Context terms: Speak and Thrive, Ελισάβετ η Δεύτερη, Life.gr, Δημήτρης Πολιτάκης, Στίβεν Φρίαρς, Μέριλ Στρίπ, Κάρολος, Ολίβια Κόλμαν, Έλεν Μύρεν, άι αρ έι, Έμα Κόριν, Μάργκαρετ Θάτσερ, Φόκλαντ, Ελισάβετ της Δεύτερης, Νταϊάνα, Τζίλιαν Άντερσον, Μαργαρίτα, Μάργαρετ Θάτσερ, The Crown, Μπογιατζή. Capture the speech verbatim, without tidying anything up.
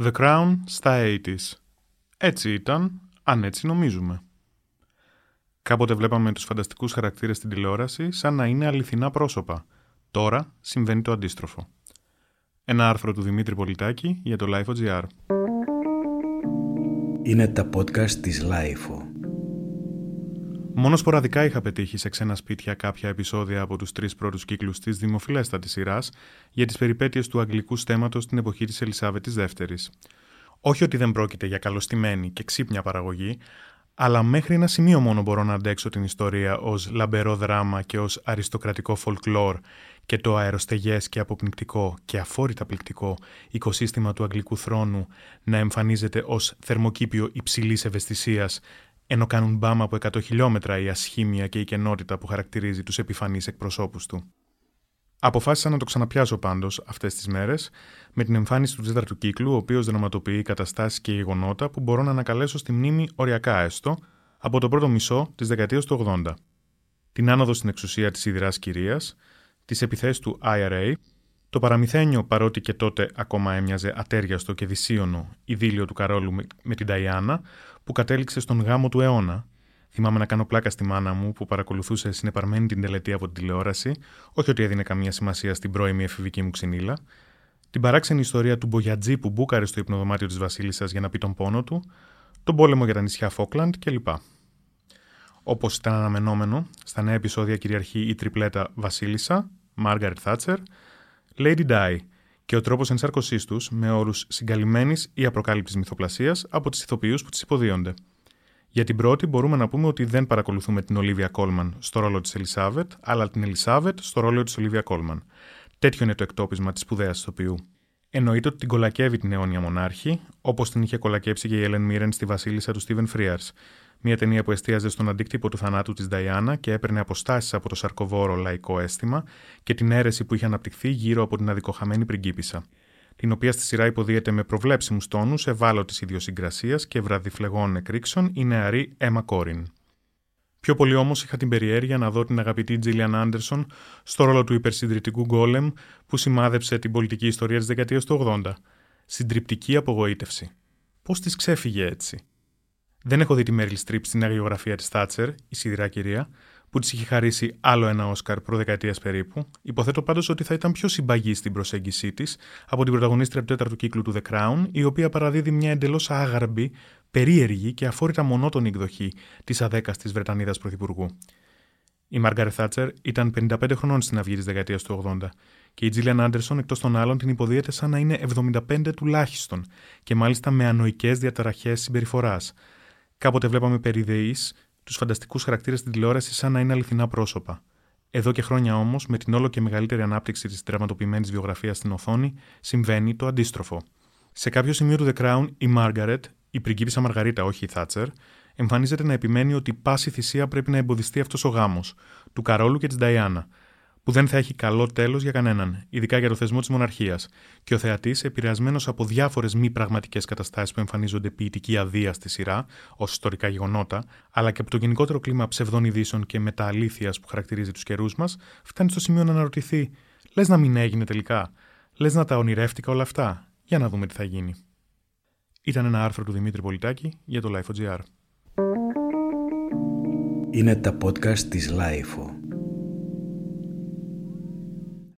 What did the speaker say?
The Crown στα ογδόντα. Έτσι ήταν, αν έτσι νομίζουμε. Κάποτε βλέπαμε τους φανταστικούς χαρακτήρες στην τηλεόραση σαν να είναι αληθινά πρόσωπα. Τώρα συμβαίνει το αντίστροφο. Ένα άρθρο του Δημήτρη Πολιτάκη για το Life.gr. Είναι τα podcast της Life. Μόνο σποραδικά είχα πετύχει σε ξένα σπίτια κάποια επεισόδια από τους τρεις πρώτους κύκλους της δημοφιλέστατης σειράς για τις περιπέτειες του αγγλικού στέματος στην εποχή της Ελισάβετ της Δεύτερης. Όχι ότι δεν πρόκειται για καλωστημένη και ξύπνια παραγωγή, αλλά μέχρι ένα σημείο μόνο μπορώ να αντέξω την ιστορία ως λαμπερό δράμα και ως αριστοκρατικό folklore και το αεροστεγές και αποπνικτικό και αφόρητα πληκτικό οικοσύστημα του αγγλικού θρόνου να εμφανίζεται ως θερμοκήπιο υψηλής ευαισθησίας, ενώ κάνουν μπάμα από εκατό χιλιόμετρα η ασχήμια και η κενότητα που χαρακτηρίζει τους επιφανείς εκπροσώπους του. Αποφάσισα να το ξαναπιάσω πάντως αυτές τις μέρες με την εμφάνιση του τέταρτου κύκλου, ο οποίος δραματοποιεί καταστάσεις και γεγονότα που μπορώ να ανακαλέσω στη μνήμη οριακά έστω από το πρώτο μισό της δεκαετίας του ογδόντα. Την άνοδο στην εξουσία της σιδηράς κυρίας, τις επιθέσεις του άι αρ έι, το παραμυθένιο, παρότι και τότε ακόμα έμοιαζε ατέριαστο και δυσίωνο, ειδήλιο του Καρόλου με την Νταϊάνα, που κατέληξε στον γάμο του αιώνα. Θυμάμαι να κάνω πλάκα στη μάνα μου που παρακολουθούσε συνεπαρμένη την τελετή από την τηλεόραση, όχι ότι έδινε καμία σημασία στην πρώιμη εφηβική μου ξυνήλα, την παράξενη ιστορία του Μπογιατζή που μπούκαρε στο υπνοδωμάτιο της Βασίλισσας για να πει τον πόνο του, τον πόλεμο για τα νησιά Φόκλαντ κλπ. Όπως ήταν αναμενόμενο, στα νέα επεισόδια κυριαρχεί η τριπλέτα Βασίλισσα, Μάργκαρετ Θάτσερ, Lady Di και ο τρόπος ενσάρκωσής τους με όρους συγκαλυμμένης ή απροκάλυπτης μυθοπλασίας από τις ηθοποιούς που τις υποδίονται. Για την πρώτη μπορούμε να πούμε ότι δεν παρακολουθούμε την Ολίβια Κόλμαν στο ρόλο της Ελισάβετ, αλλά την Ελισάβετ στο ρόλο της Ολίβια Κόλμαν. Τέτοιο είναι το εκτόπισμα της σπουδαίας ηθοποιού. Εννοείται ότι την κολακεύει την αιώνια μονάρχη, όπως την είχε κολακέψει και η Έλεν Μύρεν στη Βασίλισσα του Στίβεν Φρίαρς. Μια ταινία που εστίαζε στον αντίκτυπο του θανάτου της Νταϊάνα και έπαιρνε αποστάσεις από το σαρκοβόρο λαϊκό αίσθημα και την αίρεση που είχε αναπτυχθεί γύρω από την αδικοχαμένη πριγκίπισσα, την οποία στη σειρά υποδίεται με προβλέψιμους τόνους ευάλωτης ιδιοσυγκρασίας και βραδιφλεγών εκρήξεων η νεαρή Έμα Κόριν. Πιο πολύ όμως είχα την περιέργεια να δω την αγαπητή Τζίλιαν Άντερσον στο ρόλο του υπερσυντριπτικού γκόλεμ που σημάδεψε την πολιτική ιστορία της δεκαετίας του ογδόντα. Συντριπτική απογοήτευση. Πώς της ξέφυγε έτσι? Δεν έχω δει τη Μέριλ Στρίπ στην αγιογραφία της Θάτσερ, η σιδηρά κυρία, που της είχε χαρίσει άλλο ένα Όσκαρ προδεκαετίας περίπου. Υποθέτω πάντως ότι θα ήταν πιο συμπαγή στην προσέγγιση της από την πρωταγωνίστρια του τέταρτου κύκλου του The Crown, η οποία παραδίδει μια εντελώς άγαρμπη, περίεργη και αφόρητα μονότονη εκδοχή της αδέκαστης Βρετανίδας πρωθυπουργού. Η Μάργαρετ Θάτσερ ήταν πενήντα πέντε χρονών στην αυγή της δεκαετίας του ογδόντα και η Τζίλιαν Άντερσον εκτός των άλλων την υποδίεται σαν να είναι εβδομήντα πέντε τουλάχιστον και μάλιστα με ανοικές διαταραχές συμπεριφοράς. Κάποτε βλέπαμε περιδεείς τους φανταστικούς χαρακτήρες στην τηλεόραση σαν να είναι αληθινά πρόσωπα. Εδώ και χρόνια όμως, με την όλο και μεγαλύτερη ανάπτυξη της δραματοποιημένης βιογραφίας στην οθόνη, συμβαίνει το αντίστροφο. Σε κάποιο σημείο του The Crown, η Μάργαρετ, η πριγκίπισσα Μαργαρίτα, όχι η Θάτσερ, εμφανίζεται να επιμένει ότι πάση θυσία πρέπει να εμποδιστεί αυτός ο γάμος, του Καρόλου και της Νταϊάνα, που δεν θα έχει καλό τέλος για κανέναν, ειδικά για το θεσμό της μοναρχίας, και ο θεατής, επηρεασμένος από διάφορες μη πραγματικές καταστάσεις που εμφανίζονται ποιητική αδεία στη σειρά, ως ιστορικά γεγονότα, αλλά και από το γενικότερο κλίμα ψευδών ειδήσεων και μετααλήθειας που χαρακτηρίζει τους καιρούς μας, φτάνει στο σημείο να αναρωτηθεί: λες να μην έγινε τελικά? Λες να τα ονειρεύτηκα όλα αυτά? Για να δούμε τι θα γίνει. Ήταν ένα άρθρο του Δημήτρη Πολιτάκη για το Life.gr. Είναι τα podcast της Life.